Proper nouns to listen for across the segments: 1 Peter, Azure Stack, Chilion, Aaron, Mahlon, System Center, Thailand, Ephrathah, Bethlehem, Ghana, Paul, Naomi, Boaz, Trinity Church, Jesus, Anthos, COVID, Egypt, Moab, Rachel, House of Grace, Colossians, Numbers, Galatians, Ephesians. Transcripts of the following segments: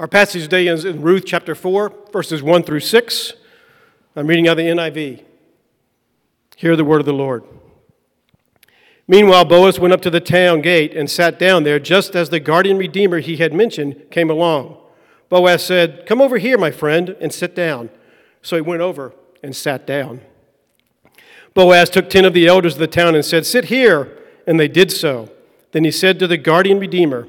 Our passage today is in Ruth chapter 4, verses 1 through 6. I'm reading out of the NIV. Hear the word of the Lord. Meanwhile, Boaz went up to the town gate and sat down there just as the guardian redeemer he had mentioned came along. Boaz said, "Come over here, my friend, and sit down." So he went over and sat down. Boaz took 10 of the elders of the town and said, "Sit here." And they did so. Then he said to the guardian redeemer,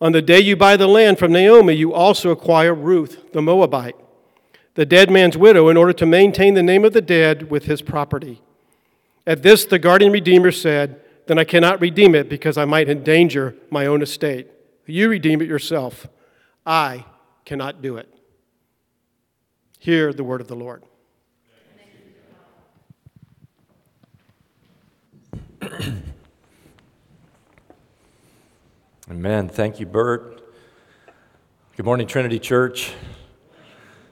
"On the day you buy the land from Naomi, you also acquire Ruth, the Moabite, the dead man's widow, in order to maintain the name of the dead with his property." At this, the guardian redeemer said, "Then I cannot redeem it because I might endanger my own estate. You redeem it yourself. I cannot do it." Hear the word of the Lord. Amen. Thank you, Bert. Good morning, Trinity Church.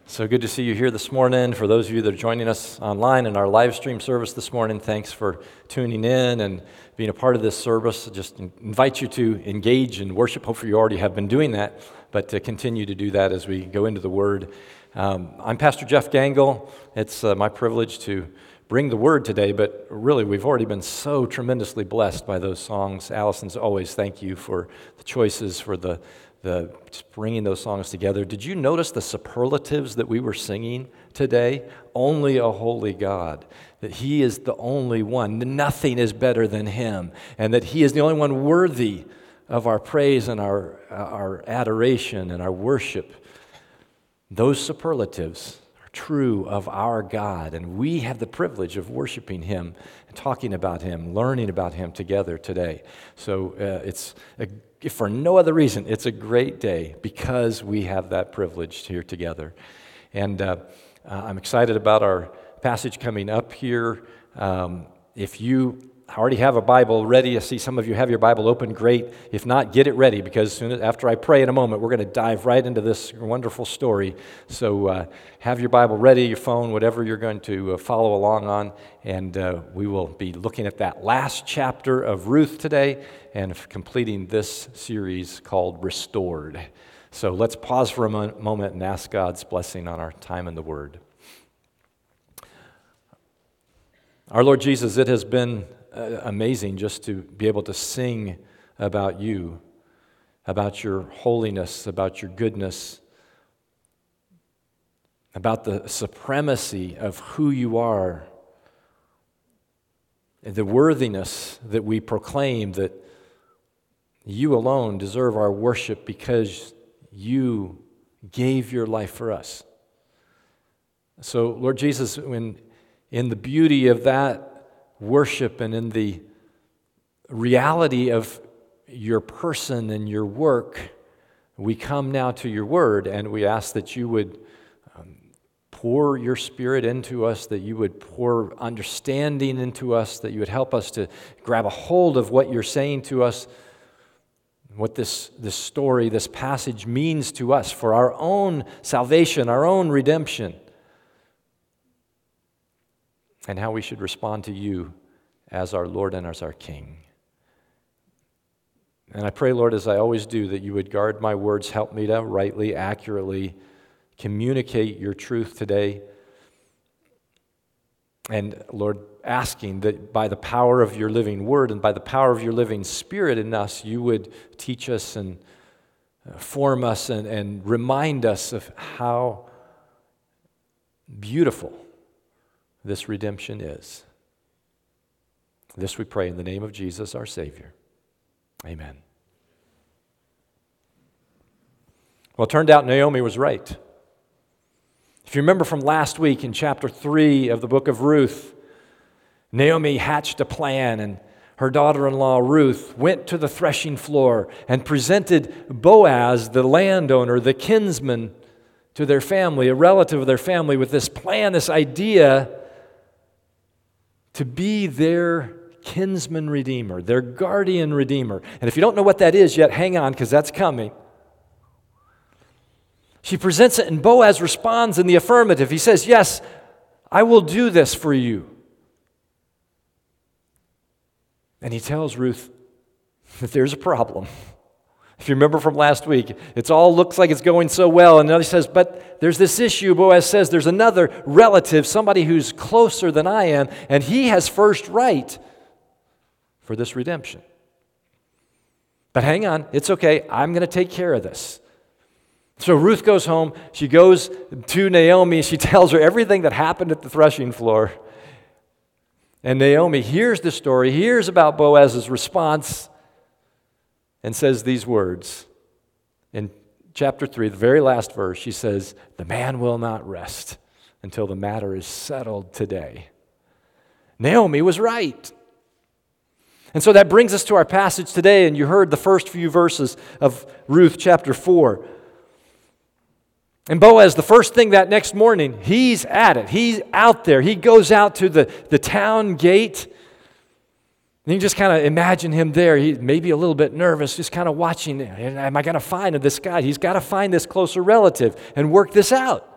So good to see you here this morning. For those of you that are joining us online in our live stream service this morning, thanks for tuning in and being a part of this service. I just invite you to engage in worship. Hopefully you already have been doing that, but to continue to do that as we go into the Word. I'm Pastor Jeff Gangle. It's my privilege to bring the Word today, but really we've already been so tremendously blessed by those songs. Allison's always thank you for the choices, for the bringing those songs together. Did you notice the superlatives that we were singing today? Only a holy God, that He is the only one, nothing is better than Him, and that He is the only one worthy of our praise and our adoration and our worship. Those superlatives are true of our God, and we have the privilege of worshiping Him, and talking about Him, learning about Him together today. So if for no other reason, it's a great day because we have that privilege here together. And I'm excited about our passage coming up here. If you already have a Bible ready, I see some of you have your Bible open, great. If not, get it ready, because soon after I pray in a moment, we're going to dive right into this wonderful story. So have your Bible ready, your phone, whatever you're going to follow along on, and we will be looking at that last chapter of Ruth today and completing this series called Restored. So let's pause for a moment and ask God's blessing on our time in the Word. Our Lord Jesus, it has been amazing just to be able to sing about you, about your holiness, about your goodness, about the supremacy of who you are, the worthiness that we proclaim that you alone deserve our worship because you gave your life for us. So, Lord Jesus, in the beauty of that worship and in the reality of your person and your work, we come now to your word, and we ask that you would pour your Spirit into us, that you would pour understanding into us, that you would help us to grab a hold of what you're saying to us, what this story, this passage means to us for our own salvation, our own redemption, and how we should respond to you as our Lord and as our King. And I pray, Lord, as I always do, that you would guard my words, help me to rightly, accurately communicate your truth today. And, Lord, asking that by the power of your living word and by the power of your living Spirit in us, you would teach us and form us and remind us of how beautiful this redemption is. This we pray in the name of Jesus, our Savior. Amen. Well, it turned out Naomi was right. If you remember from last week in chapter 3 of the book of Ruth, Naomi hatched a plan, and her daughter-in-law Ruth went to the threshing floor and presented Boaz, the landowner, the kinsman, to their family, a relative of their family, with this plan, this idea to be their kinsman redeemer, their guardian redeemer. And if you don't know what that is yet, hang on, because that's coming. She presents it, and Boaz responds in the affirmative. He says, yes, I will do this for you. And he tells Ruth that there's a problem. If you remember from last week, it all looks like it's going so well. And then he says, but there's this issue. Boaz says, there's another relative, somebody who's closer than I am, and he has first right for this redemption. But hang on, it's okay. I'm going to take care of this. So Ruth goes home. She goes to Naomi. She tells her everything that happened at the threshing floor. And Naomi hears the story, hears about Boaz's response, and says these words. In chapter 3, the very last verse, she says, the man will not rest until the matter is settled today. Naomi was right. And so that brings us to our passage today, and you heard the first few verses of Ruth chapter 4. And Boaz, the first thing that next morning, he's at it. He's out there. He goes out to the town gate. And you just kind of imagine him there. He may be a little bit nervous, just kind of watching. Am I going to find this guy? He's got to find this closer relative and work this out.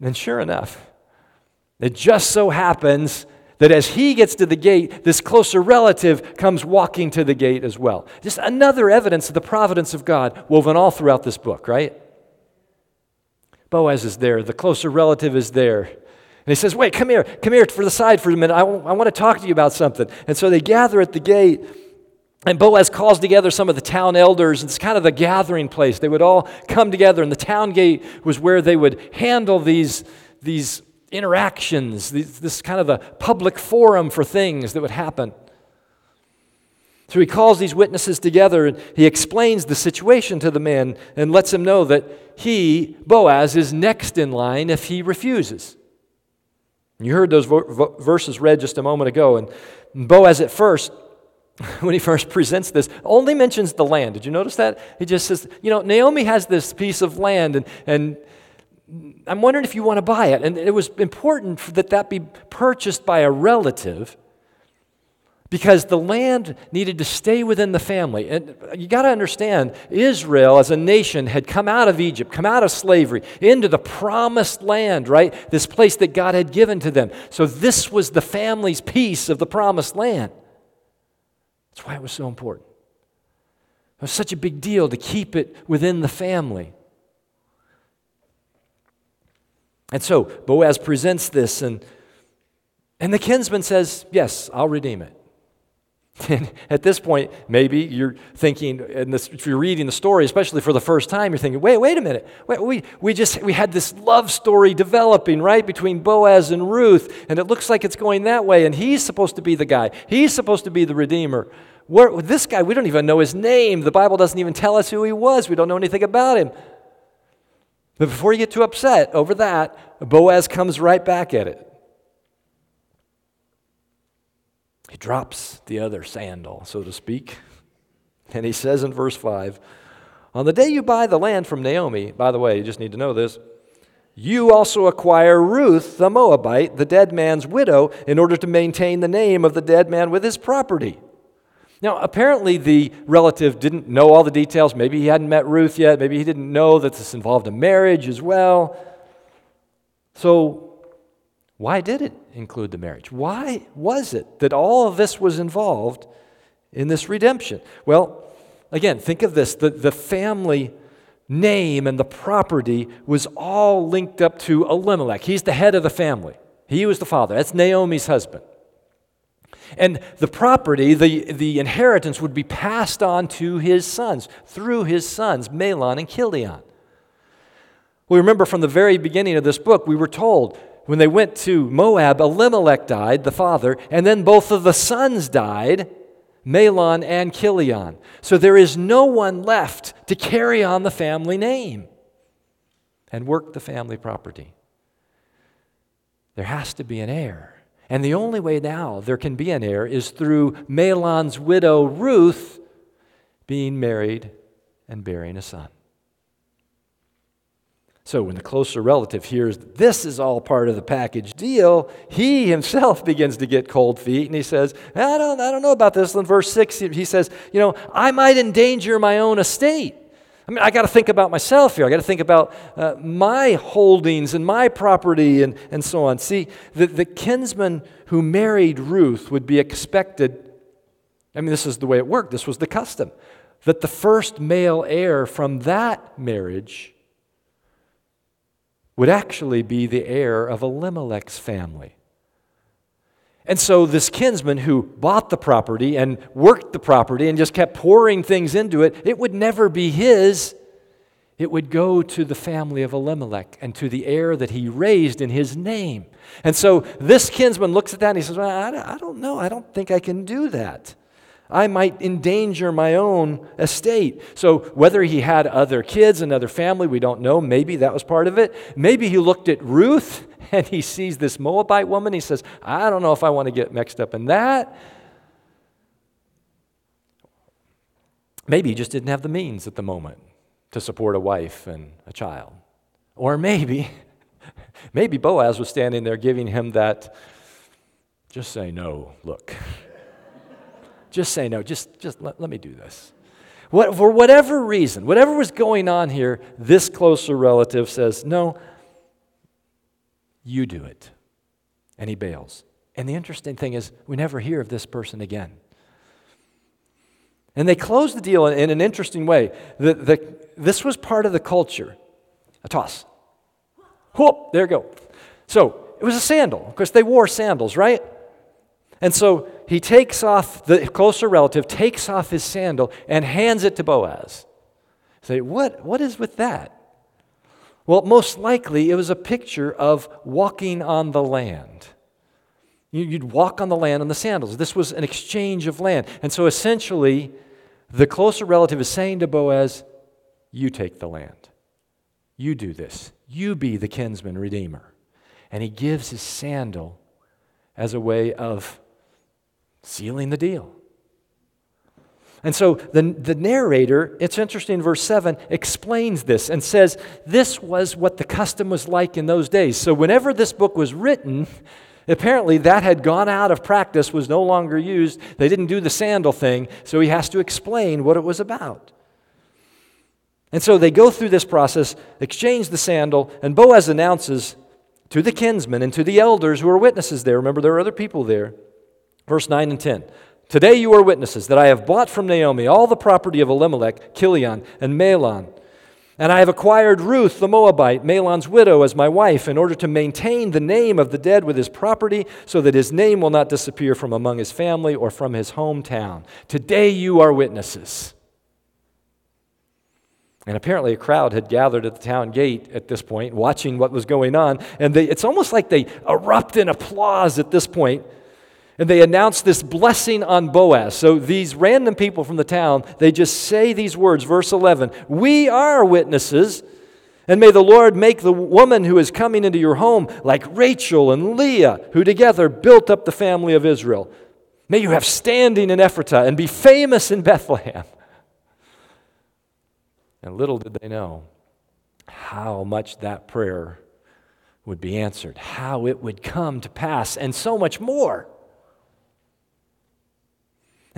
And sure enough, it just so happens that as he gets to the gate, this closer relative comes walking to the gate as well. Just another evidence of the providence of God woven all throughout this book, right? Boaz is there. The closer relative is there. And he says, wait, come here for the side for a minute. I want to talk to you about something. And so they gather at the gate, and Boaz calls together some of the town elders. It's kind of the gathering place. They would all come together, and the town gate was where they would handle these interactions, this kind of a public forum for things that would happen. So he calls these witnesses together, and he explains the situation to the man and lets him know that he, Boaz, is next in line if he refuses. You heard those verses read just a moment ago, and Boaz at first, when he first presents this, only mentions the land. Did you notice that? He just says, Naomi has this piece of land, and I'm wondering if you want to buy it. And it was important that be purchased by a relative because the land needed to stay within the family. And you got to understand, Israel as a nation had come out of Egypt, come out of slavery, into the promised land, right? This place that God had given to them. So this was the family's piece of the promised land. That's why it was so important. It was such a big deal to keep it within the family. And so Boaz presents this, and the kinsman says, yes, I'll redeem it. And at this point, maybe you're thinking, and if you're reading the story, especially for the first time, you're thinking, wait a minute. We had this love story developing, right, between Boaz and Ruth, and it looks like it's going that way, and he's supposed to be the guy. He's supposed to be the redeemer. This guy, we don't even know his name. The Bible doesn't even tell us who he was. We don't know anything about him. But before you get too upset over that, Boaz comes right back at it. He drops the other sandal, so to speak, and he says in verse 5, on the day you buy the land from Naomi, by the way, you just need to know this, you also acquire Ruth the Moabite, the dead man's widow, in order to maintain the name of the dead man with his property. Now, apparently the relative didn't know all the details. Maybe he hadn't met Ruth yet. Maybe he didn't know that this involved a marriage as well. So, why did it include the marriage? Why was it that all of this was involved in this redemption? Well, again, think of this. The family name and the property was all linked up to Elimelech. He's the head of the family. He was the father. That's Naomi's husband. And the property, the inheritance, would be passed on to his sons, through his sons, Mahlon and Chilion. We remember from the very beginning of this book, we were told, when they went to Moab, Elimelech died, the father, and then both of the sons died, Mahlon and Chilion. So there is no one left to carry on the family name and work the family property. There has to be an heir. And the only way now there can be an heir is through Mahlon's widow, Ruth, being married and bearing a son. So when the closer relative hears that this is all part of the package deal, he himself begins to get cold feet, and he says, I don't know about this. In verse 6, he says, I might endanger my own estate. I got to think about myself here. I got to think about my holdings and my property and so on. See, the kinsman who married Ruth would be expected, this is the way it worked. This was the custom, that the first male heir from that marriage would actually be the heir of Elimelech's family. And so this kinsman who bought the property and worked the property and just kept pouring things into it, it would never be his. It would go to the family of Elimelech and to the heir that he raised in his name. And so this kinsman looks at that and he says, I don't know. I don't think I can do that. I might endanger my own estate. So whether he had other kids, another family, we don't know. Maybe that was part of it. Maybe he looked at Ruth and he sees this Moabite woman. He says, I don't know if I want to get mixed up in that. Maybe he just didn't have the means at the moment to support a wife and a child. Or maybe Boaz was standing there giving him that, just say no, look. Just say no. Just let me do this. For whatever reason, whatever was going on here, this closer relative says, no, you do it. And he bails. And the interesting thing is we never hear of this person again. And they close the deal in an interesting way. This was part of the culture. A toss. Whoop, there you go. So it was a sandal. Of course, they wore sandals, right? And so he takes off, the closer relative takes off his sandal and hands it to Boaz. Say, what is with that? Well, most likely it was a picture of walking on the land. You'd walk on the land on the sandals. This was an exchange of land. And so essentially, the closer relative is saying to Boaz, you take the land. You do this. You be the kinsman redeemer. And he gives his sandal as a way of sealing the deal. And so the narrator, it's interesting, verse 7, explains this and says this was what the custom was like in those days. So whenever this book was written, apparently that had gone out of practice, was no longer used. They didn't do the sandal thing, so he has to explain what it was about. And so they go through this process, exchange the sandal, and Boaz announces to the kinsmen and to the elders who are witnesses there. Remember, there are other people there. Verse 9 and 10. Today you are witnesses that I have bought from Naomi all the property of Elimelech, Chilion, and Mahlon. And I have acquired Ruth the Moabite, Mahlon's widow, as my wife in order to maintain the name of the dead with his property so that his name will not disappear from among his family or from his hometown. Today you are witnesses. And apparently a crowd had gathered at the town gate at this point, watching what was going on. And it's almost like they erupt in applause at this point. And they announce this blessing on Boaz. So these random people from the town, they just say these words, verse 11, we are witnesses, and may the Lord make the woman who is coming into your home like Rachel and Leah, who together built up the family of Israel. May you have standing in Ephrathah and be famous in Bethlehem. And little did they know how much that prayer would be answered, how it would come to pass, and so much more.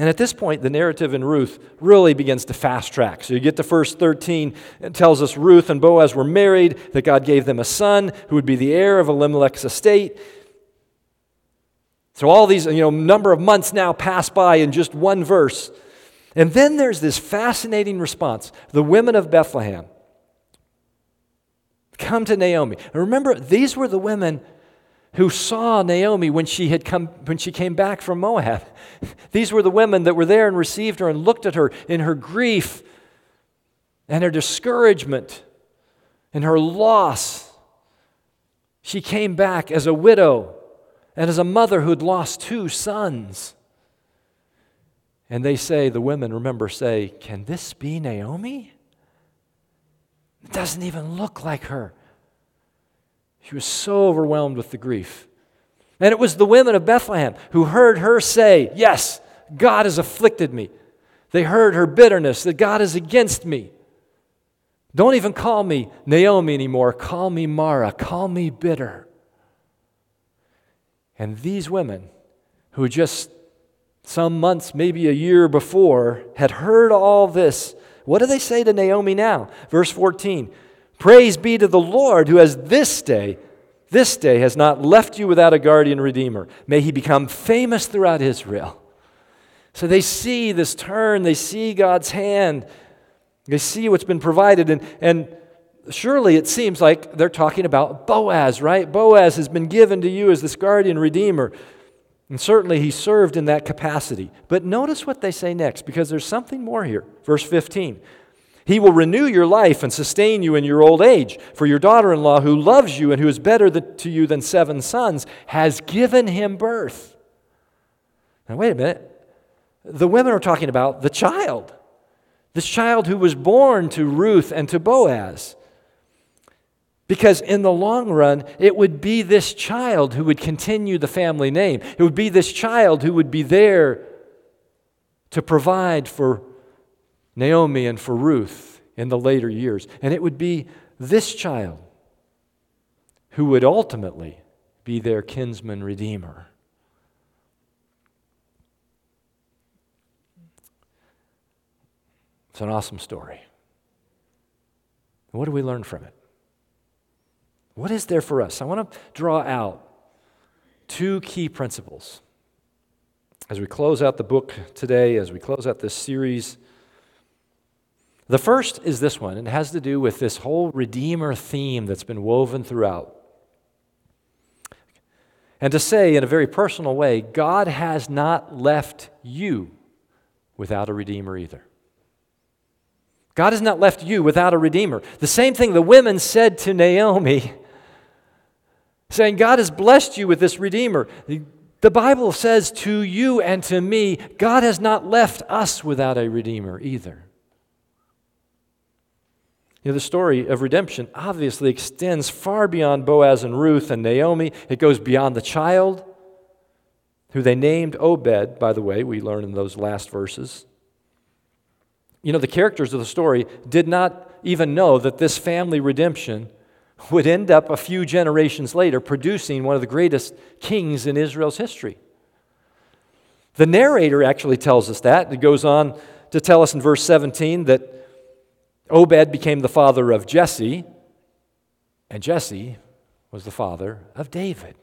And at this point, the narrative in Ruth really begins to fast track. So you get to verse 13, it tells us Ruth and Boaz were married, that God gave them a son who would be the heir of Elimelech's estate. So all these, number of months now pass by in just one verse. And then there's this fascinating response. The women of Bethlehem come to Naomi. And remember, these were the women who saw Naomi when she came back from Moab. These were the women that were there and received her and looked at her in her grief and her discouragement and her loss. She came back as a widow and as a mother who had lost 2 sons. And the women say, can this be Naomi? It doesn't even look like her. She was so overwhelmed with the grief. And it was the women of Bethlehem who heard her say, yes, God has afflicted me. They heard her bitterness that God is against me. Don't even call me Naomi anymore. Call me Mara. Call me bitter. And these women who just some months, maybe a year before, had heard all this, what do they say to Naomi now? Verse 14, praise be to the Lord who has this day has not left you without a guardian redeemer. May he become famous throughout Israel. So they see this turn. They see God's hand. They see what's been provided. And surely it seems like they're talking about Boaz, right? Boaz has been given to you as this guardian redeemer. And certainly he served in that capacity. But notice what they say next, because there's something more here. Verse 15. He will renew your life and sustain you in your old age. For your daughter-in-law who loves you and who is better to you than 7 sons has given him birth. Now wait a minute. The women are talking about the child. This child who was born to Ruth and to Boaz. Because in the long run, it would be this child who would continue the family name. It would be this child who would be there to provide for Naomi and for Ruth in the later years. And it would be this child who would ultimately be their kinsman redeemer. It's an awesome story. What do we learn from it? What is there for us? I want to draw out 2 key principles as we close out the book today, as we close out this series. The first is this one. It has to do with this whole Redeemer theme that's been woven throughout. And to say in a very personal way, God has not left you without a Redeemer either. God has not left you without a Redeemer. The same thing the women said to Naomi, saying, God has blessed you with this Redeemer. The Bible says to you and to me, God has not left us without a Redeemer either. You know, the story of redemption obviously extends far beyond Boaz and Ruth and Naomi. It goes beyond the child, who they named Obed, by the way, we learn in those last verses. You know, the characters of the story did not even know that this family redemption would end up a few generations later producing one of the greatest kings in Israel's history. The narrator actually tells us that. It goes on to tell us in verse 17 that Obed became the father of Jesse, and Jesse was the father of David,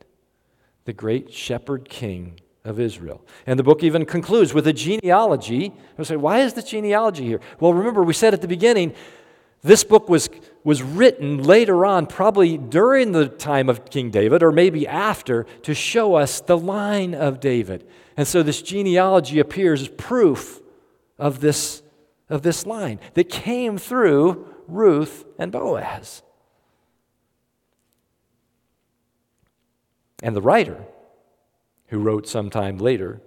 the great shepherd king of Israel. And the book even concludes with a genealogy. We'll say, why is the genealogy here? Well, remember, we said at the beginning, this book was written later on, probably during the time of King David, or maybe after, to show us the line of David. And so this genealogy appears as proof of this line that came through Ruth and Boaz. And the writer, who wrote sometime later,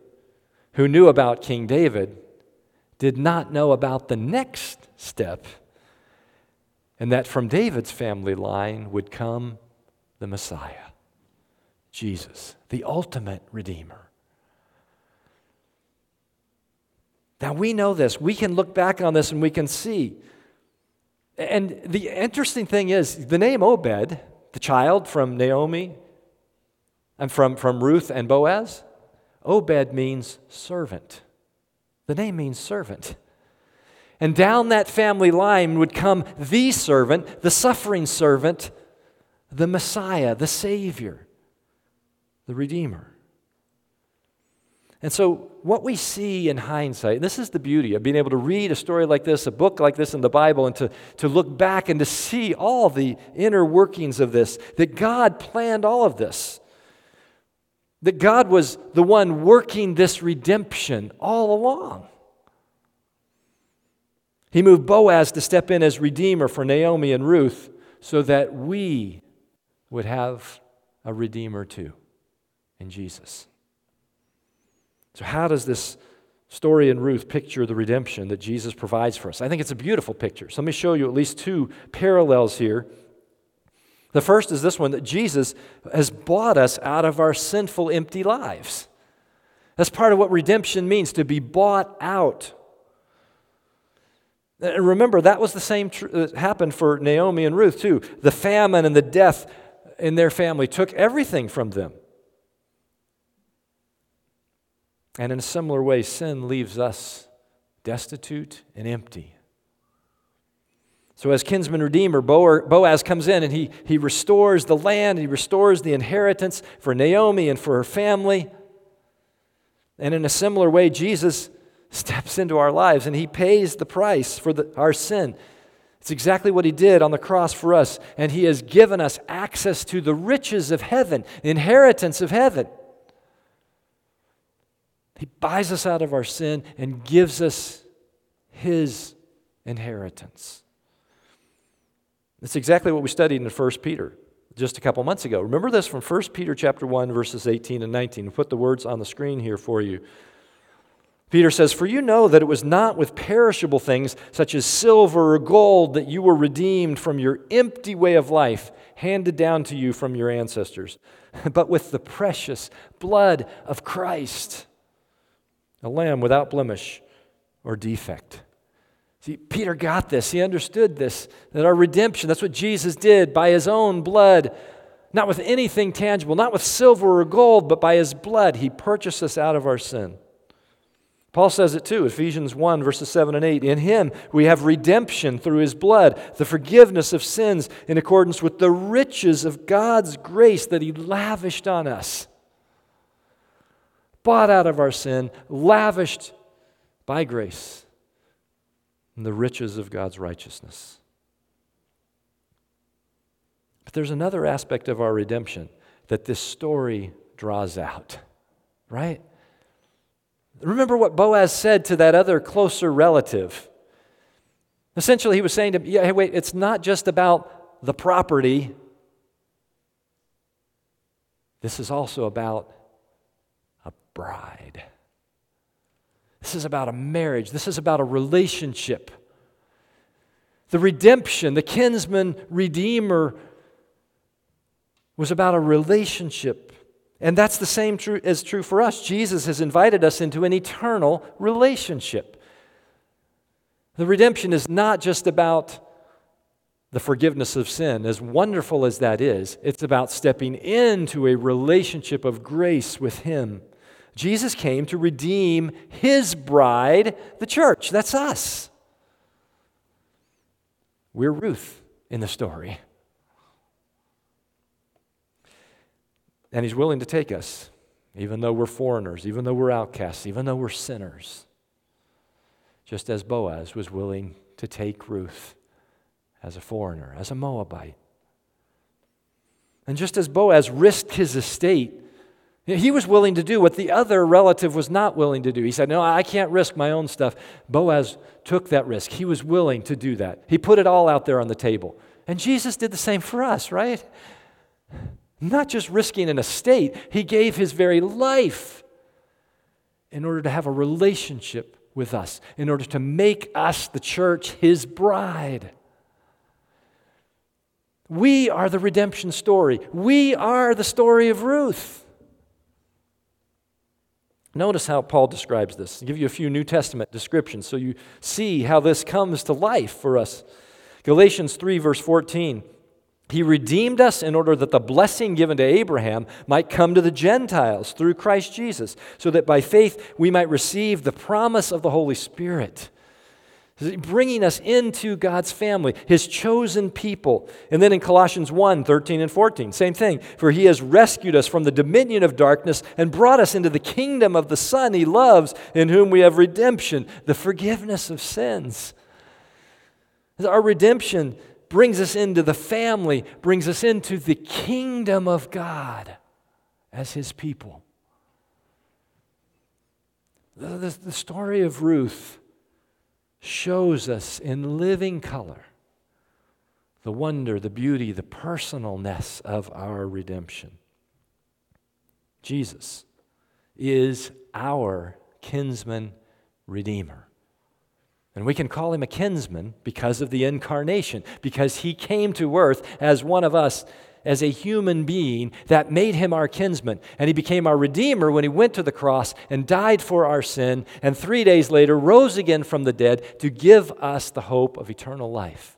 who knew about King David, did not know about the next step, and that from David's family line would come the Messiah, Jesus, the ultimate Redeemer. Now we know this. We can look back on this and we can see. And the interesting thing is, the name Obed, the child from Naomi, and from Ruth and Boaz, Obed means servant. The name means servant. And down that family line would come the servant, the suffering servant, the Messiah, the Savior, the Redeemer. And so what we see in hindsight, this is the beauty of being able to read a story like this, a book like this in the Bible, and to look back and to see all the inner workings of this, that God planned all of this. That God was the one working this redemption all along. He moved Boaz to step in as redeemer for Naomi and Ruth so that we would have a redeemer too in Jesus. So how does this story in Ruth picture the redemption that Jesus provides for us? I think it's a beautiful picture. So let me show you at least 2 parallels here The first is this one, that Jesus has bought us out of our sinful, empty lives. That's part of what redemption means, to be bought out. And remember, that was the same that happened for Naomi and Ruth too. The famine and the death in their family took everything from them. And in a similar way, sin leaves us destitute and empty. So as kinsman redeemer, Boaz comes in and he restores the land, he restores the inheritance for Naomi and for her family. And in a similar way, Jesus steps into our lives and he pays the price for our sin. It's exactly what he did on the cross for us. And he has given us access to the riches of heaven, inheritance of heaven. He buys us out of our sin and gives us his inheritance. That's exactly what we studied in 1 Peter just a couple months ago. Remember this from 1 Peter chapter 1, verses 18 and 19. We'll put the words on the screen here for you. Peter says, "For you know that it was not with perishable things such as silver or gold that you were redeemed from your empty way of life handed down to you from your ancestors, but with the precious blood of Christ, a lamb without blemish or defect." See, Peter got this. He understood this, that our redemption, that's what Jesus did by his own blood, not with anything tangible, not with silver or gold, but by his blood, he purchased us out of our sin. Paul says it too, Ephesians 1, verses 7 and 8. "In him we have redemption through his blood, the forgiveness of sins in accordance with the riches of God's grace that he lavished on us." Bought out of our sin, lavished by grace, and the riches of God's righteousness. But there's another aspect of our redemption that this story draws out, right? Remember what Boaz said to that other closer relative. Essentially, he was saying to him, "Yeah, hey, wait, it's not just about the property. This is also about a bride. This is about a marriage. This is about a relationship." The redemption, the kinsman redeemer, was about a relationship. And that's the same true for us. Jesus has invited us into an eternal relationship. The redemption is not just about the forgiveness of sin, as wonderful as that is. It's about stepping into a relationship of grace with him. Jesus came to redeem his bride, the church. That's us. We're Ruth in the story. And he's willing to take us, even though we're foreigners, even though we're outcasts, even though we're sinners, just as Boaz was willing to take Ruth as a foreigner, as a Moabite. And just as Boaz risked his estate, he was willing to do what the other relative was not willing to do. He said, "No, I can't risk my own stuff." Boaz took that risk. He was willing to do that. He put it all out there on the table. And Jesus did the same for us, right? Not just risking an estate, he gave his very life in order to have a relationship with us, in order to make us, the church, his bride. We are the redemption story. We are the story of Ruth. Notice how Paul describes this. I'll give you a few New Testament descriptions so you see how this comes to life for us. Galatians 3, verse 14. "He redeemed us in order that the blessing given to Abraham might come to the Gentiles through Christ Jesus, so that by faith we might receive the promise of the Holy Spirit." Bringing us into God's family, his chosen people. And then in Colossians 1, 13 and 14, same thing. "For he has rescued us from the dominion of darkness and brought us into the kingdom of the Son he loves, in whom we have redemption, the forgiveness of sins." Our redemption brings us into the family, brings us into the kingdom of God as his people. The story of Ruth shows us in living color the wonder, the beauty, the personalness of our redemption. Jesus is our kinsman redeemer. And we can call him a kinsman because of the incarnation, because he came to earth as one of us, as a human being. That made him our kinsman. And he became our redeemer when he went to the cross and died for our sin, and 3 days later rose again from the dead to give us the hope of eternal life.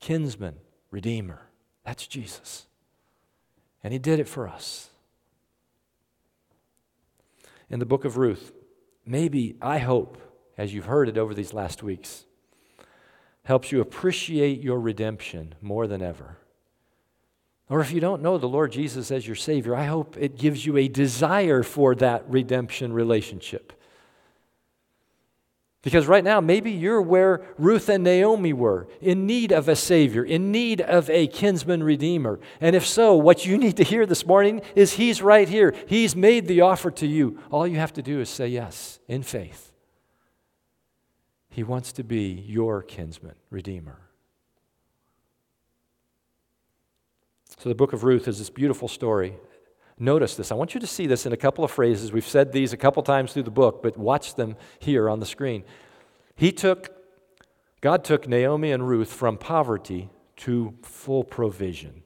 Kinsman, redeemer, that's Jesus. And he did it for us. In the book of Ruth, maybe, I hope, as you've heard it over these last weeks, helps you appreciate your redemption more than ever. Or if you don't know the Lord Jesus as your Savior, I hope it gives you a desire for that redemption relationship. Because right now, maybe you're where Ruth and Naomi were, in need of a Savior, in need of a kinsman redeemer. And if so, what you need to hear this morning is he's right here. He's made the offer to you. All you have to do is say yes in faith. He wants to be your kinsman redeemer. So the book of Ruth is this beautiful story. Notice this. I want you to see this in a couple of phrases. We've said these a couple times through the book, but watch them here on the screen. God took Naomi and Ruth from poverty to full provision.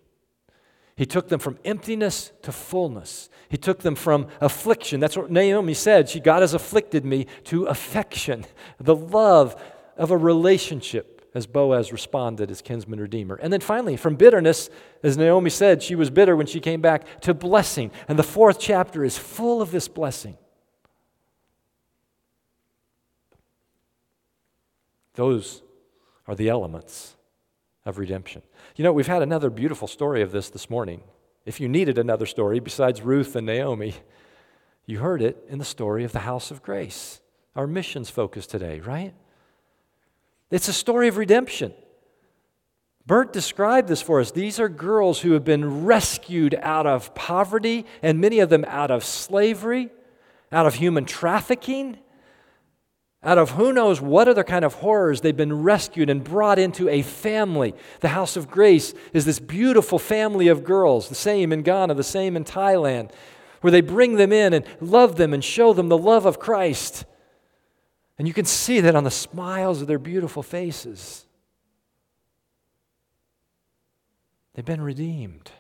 He took them from emptiness to fullness. He took them from affliction. That's what Naomi said. God has afflicted me, to affection, the love of a relationship, as Boaz responded as kinsman redeemer. And then finally, from bitterness, as Naomi said, she was bitter when she came back, to blessing. And the 4th chapter is full of this blessing. Those are the elements of redemption. You know, we've had another beautiful story of this morning. If you needed another story besides Ruth and Naomi, you heard it in the story of the House of Grace, our missions focus today, right? It's a story of redemption. Bert described this for us. These are girls who have been rescued out of poverty, and many of them out of slavery, out of human trafficking, out of who knows what other kind of horrors. They've been rescued and brought into a family. The House of Grace is this beautiful family of girls, the same in Ghana, the same in Thailand, where they bring them in and love them and show them the love of Christ. And you can see that on the smiles of their beautiful faces. They've been redeemed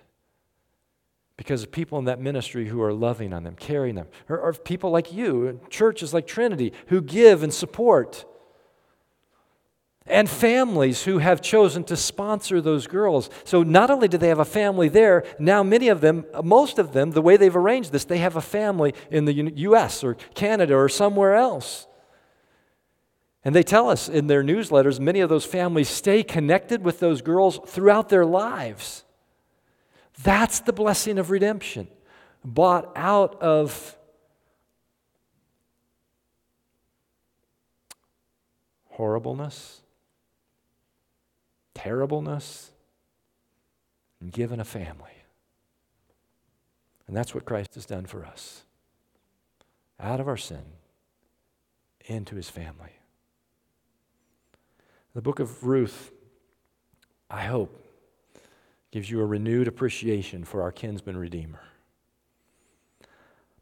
because of people in that ministry who are loving on them, caring them, or people like you, churches like Trinity, who give and support, and families who have chosen to sponsor those girls. So not only do they have a family there, now many of them, most of them, the way they've arranged this, they have a family in the U.S. or Canada or somewhere else. And they tell us in their newsletters, many of those families stay connected with those girls throughout their lives. That's the blessing of redemption, bought out of horribleness, terribleness, and given a family. And that's what Christ has done for us. Out of our sin, into his family. The book of Ruth, I hope, gives you a renewed appreciation for our kinsman redeemer.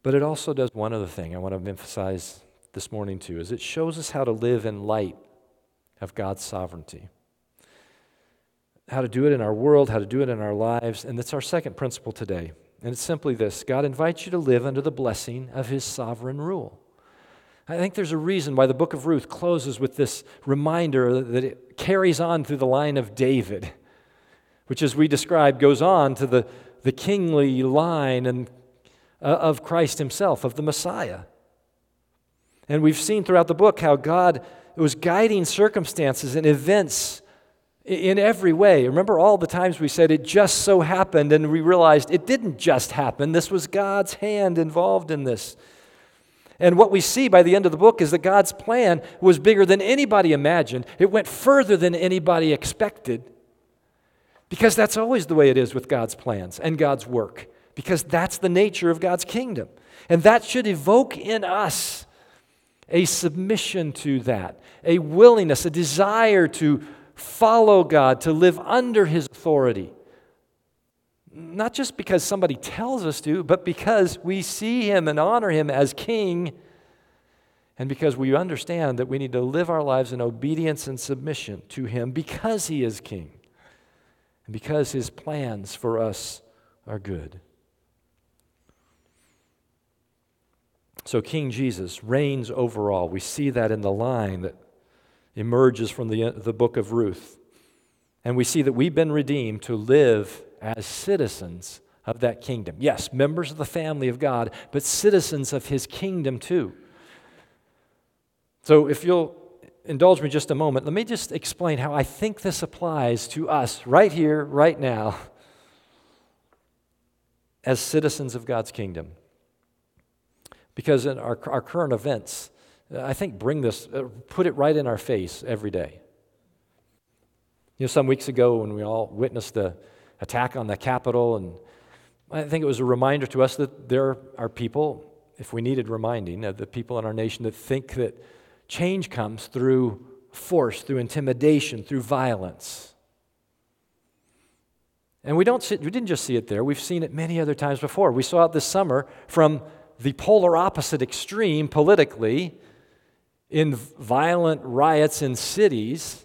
But it also does one other thing I want to emphasize this morning too, is it shows us how to live in light of God's sovereignty. How to do it in our world, how to do it in our lives, and that's our second principle today. And it's simply this: God invites you to live under the blessing of his sovereign rule. I think there's a reason why the book of Ruth closes with this reminder that it carries on through the line of David, which, as we described, goes on to the kingly line and of Christ himself, of the Messiah. And we've seen throughout the book how God was guiding circumstances and events in every way. Remember all the times we said it just so happened, and we realized it didn't just happen. This was God's hand involved in this. And what we see by the end of the book is that God's plan was bigger than anybody imagined. It went further than anybody expected. Because that's always the way it is with God's plans and God's work, because that's the nature of God's kingdom. And that should evoke in us a submission to that, a willingness, a desire to follow God, to live under his authority. Not just because somebody tells us to, but because we see him and honor him as king and because we understand that we need to live our lives in obedience and submission to Him because He is King and because His plans for us are good. So King Jesus reigns over all. We see that in the line that emerges from the book of Ruth. And we see that we've been redeemed to live as citizens of that kingdom. Yes, members of the family of God, but citizens of His kingdom too. So if you'll indulge me just a moment, let me just explain how I think this applies to us right here, right now, as citizens of God's kingdom. Because in our current events, I think put it right in our face every day. You know, some weeks ago when we all witnessed the attack on the Capitol, and I think it was a reminder to us that there are people, if we needed reminding, of the people in our nation that think that change comes through force, through intimidation, through violence. And we didn't just see it there. We've seen it many other times before. We saw it this summer from the polar opposite extreme politically in violent riots in cities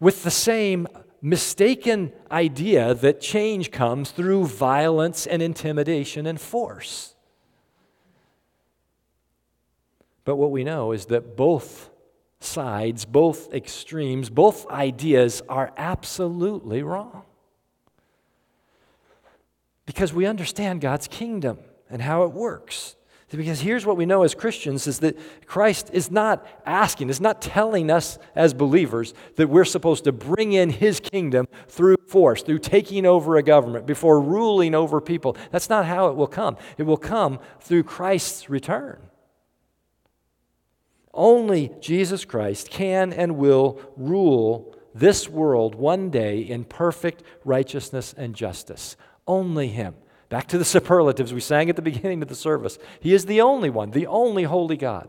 with the same mistaken idea that change comes through violence and intimidation and force. But what we know is that both sides, both extremes, both ideas are absolutely wrong because we understand God's kingdom and how it works. Because here's what we know as Christians is that Christ is not asking, is not telling us as believers that we're supposed to bring in His kingdom through force, through taking over a government, before ruling over people. That's not how it will come. It will come through Christ's return. Only Jesus Christ can and will rule this world one day in perfect righteousness and justice. Only Him. Back to the superlatives we sang at the beginning of the service. He is the only one, the only holy God.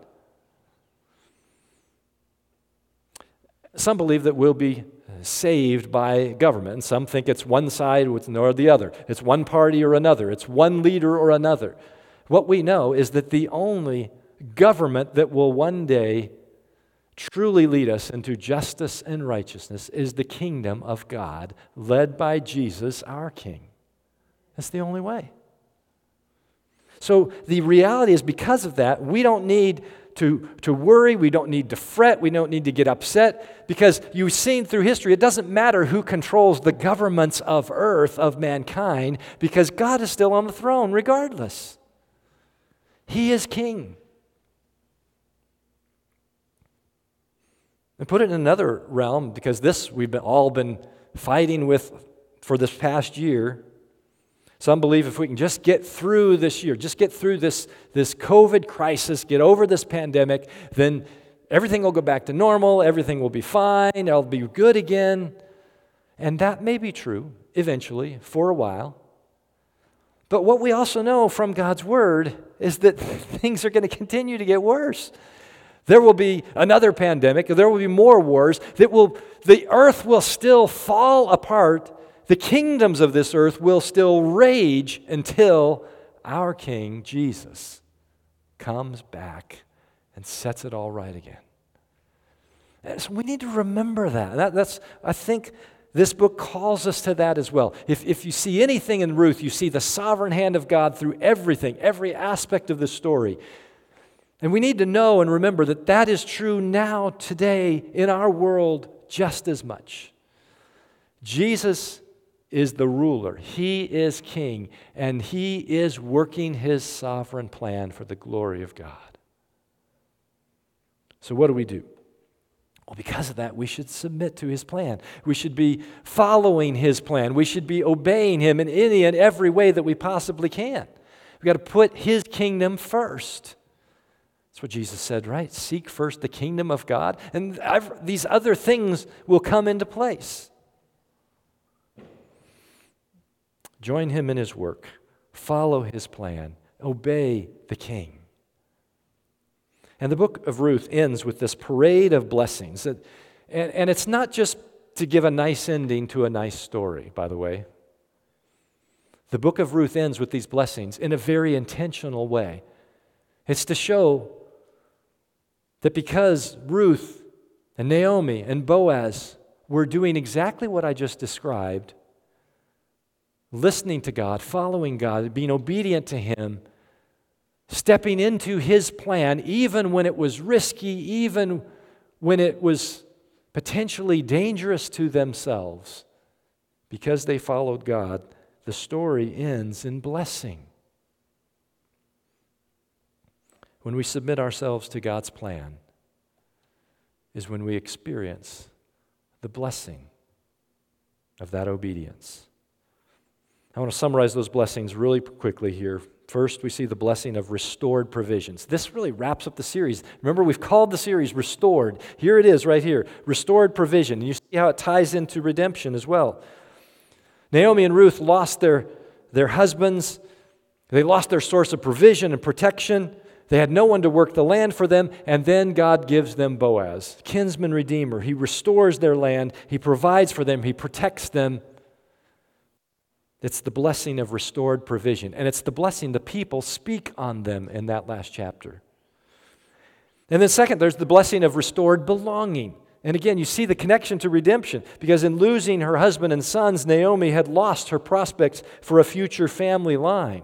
Some believe that we'll be saved by government, and some think it's one side or the other. It's one party or another. It's one leader or another. What we know is that the only government that will one day truly lead us into justice and righteousness is the kingdom of God, led by Jesus, our King. That's the only way. So the reality is, because of that, we don't need to worry, we don't need to fret, we don't need to get upset, because you've seen through history, it doesn't matter who controls the governments of earth, of mankind, because God is still on the throne regardless. He is King. And put it in another realm, because this we've all been fighting with for this past year. Some believe if we can just get through this year, just get through this COVID crisis, get over this pandemic, then everything will go back to normal, everything will be fine, it'll be good again. And that may be true eventually for a while. But what we also know from God's Word is that things are going to continue to get worse. There will be another pandemic, there will be more wars, the earth will still fall apart. The kingdoms of this earth will still rage until our King, Jesus, comes back and sets it all right again. And so we need to remember that. I think this book calls us to that as well. If you see anything in Ruth, you see the sovereign hand of God through everything, every aspect of the story. And we need to know and remember that that is true now, today, in our world just as much. Jesus is the ruler. He is King, and He is working His sovereign plan for the glory of God. So what do we do? Well, because of that, we should submit to His plan. We should be following His plan. We should be obeying Him in any and every way that we possibly can. We've got to put His kingdom first. That's what Jesus said, right? Seek first the kingdom of God, and these other things will come into place. Join Him in His work. Follow His plan. Obey the King. And the book of Ruth ends with this parade of blessings. And it's not just to give a nice ending to a nice story, by the way. The book of Ruth ends with these blessings in a very intentional way. It's to show that because Ruth and Naomi and Boaz were doing exactly what I just described, listening to God, following God, being obedient to Him, stepping into His plan, even when it was risky, even when it was potentially dangerous to themselves, because they followed God, the story ends in blessing. When we submit ourselves to God's plan is when we experience the blessing of that obedience. I want to summarize those blessings really quickly here. First, we see the blessing of restored provisions. This really wraps up the series. Remember, we've called the series Restored. Here it is right here, restored provision. And you see how it ties into redemption as well. Naomi and Ruth lost their husbands. They lost their source of provision and protection. They had no one to work the land for them, and then God gives them Boaz, kinsman redeemer. He restores their land. He provides for them. He protects them. It's the blessing of restored provision, and it's the blessing the people speak on them in that last chapter. And then second, there's the blessing of restored belonging. And again, you see the connection to redemption, because in losing her husband and sons, Naomi had lost her prospects for a future family line.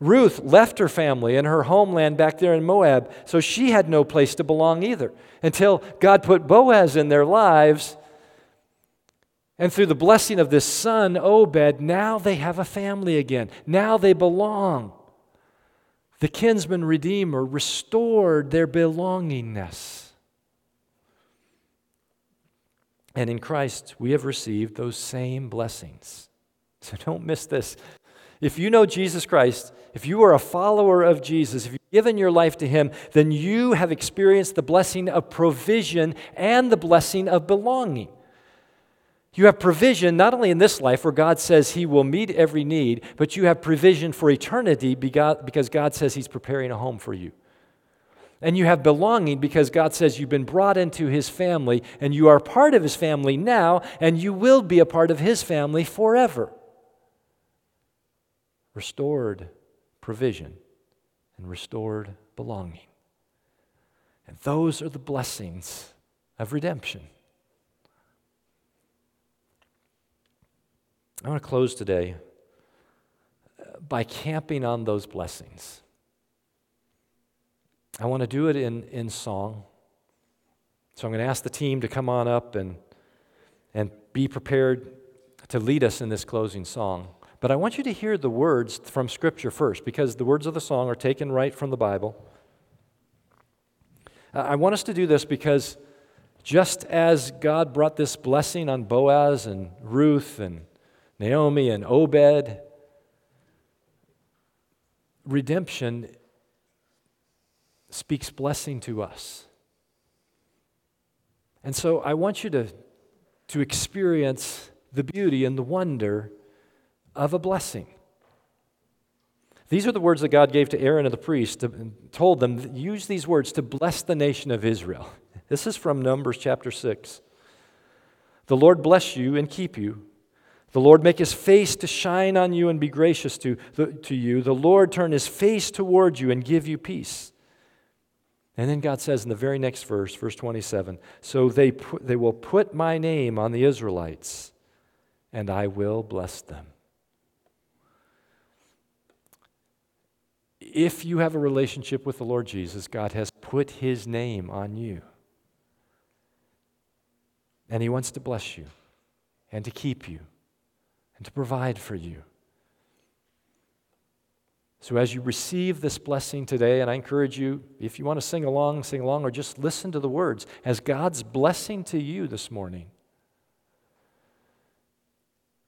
Ruth left her family and her homeland back there in Moab, so she had no place to belong either, until God put Boaz in their lives. And through the blessing of this son, Obed, now they have a family again. Now they belong. The kinsman redeemer restored their belongingness. And in Christ, we have received those same blessings. So don't miss this. If you know Jesus Christ, if you are a follower of Jesus, if you've given your life to Him, then you have experienced the blessing of provision and the blessing of belonging. You have provision not only in this life where God says He will meet every need, but you have provision for eternity because God says He's preparing a home for you. And you have belonging because God says you've been brought into His family and you are part of His family now and you will be a part of His family forever. Restored provision and restored belonging. And those are the blessings of redemption. I want to close today by camping on those blessings. I want to do it in song. So I'm going to ask the team to come on up and be prepared to lead us in this closing song. But I want you to hear the words from Scripture first, because the words of the song are taken right from the Bible. I want us to do this because just as God brought this blessing on Boaz and Ruth and Naomi and Obed, redemption speaks blessing to us. And so I want you to experience the beauty and the wonder of a blessing. These are the words that God gave to Aaron and the priest, and told them, use these words to bless the nation of Israel. This is from Numbers chapter 6. The Lord bless you and keep you. The Lord make His face to shine on you and be gracious to you. The Lord turn His face toward you and give you peace. And then God says in the very next verse, verse 27, so they will put my name on the Israelites, and I will bless them. If you have a relationship with the Lord Jesus, God has put His name on you. And He wants to bless you and to keep you, and to provide for you. So as you receive this blessing today, and I encourage you, if you want to sing along, or just listen to the words, as God's blessing to you this morning,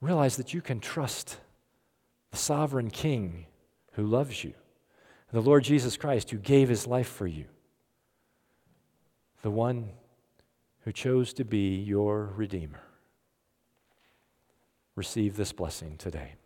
realize that you can trust the sovereign King who loves you, the Lord Jesus Christ who gave His life for you, the one who chose to be your Redeemer. Receive this blessing today.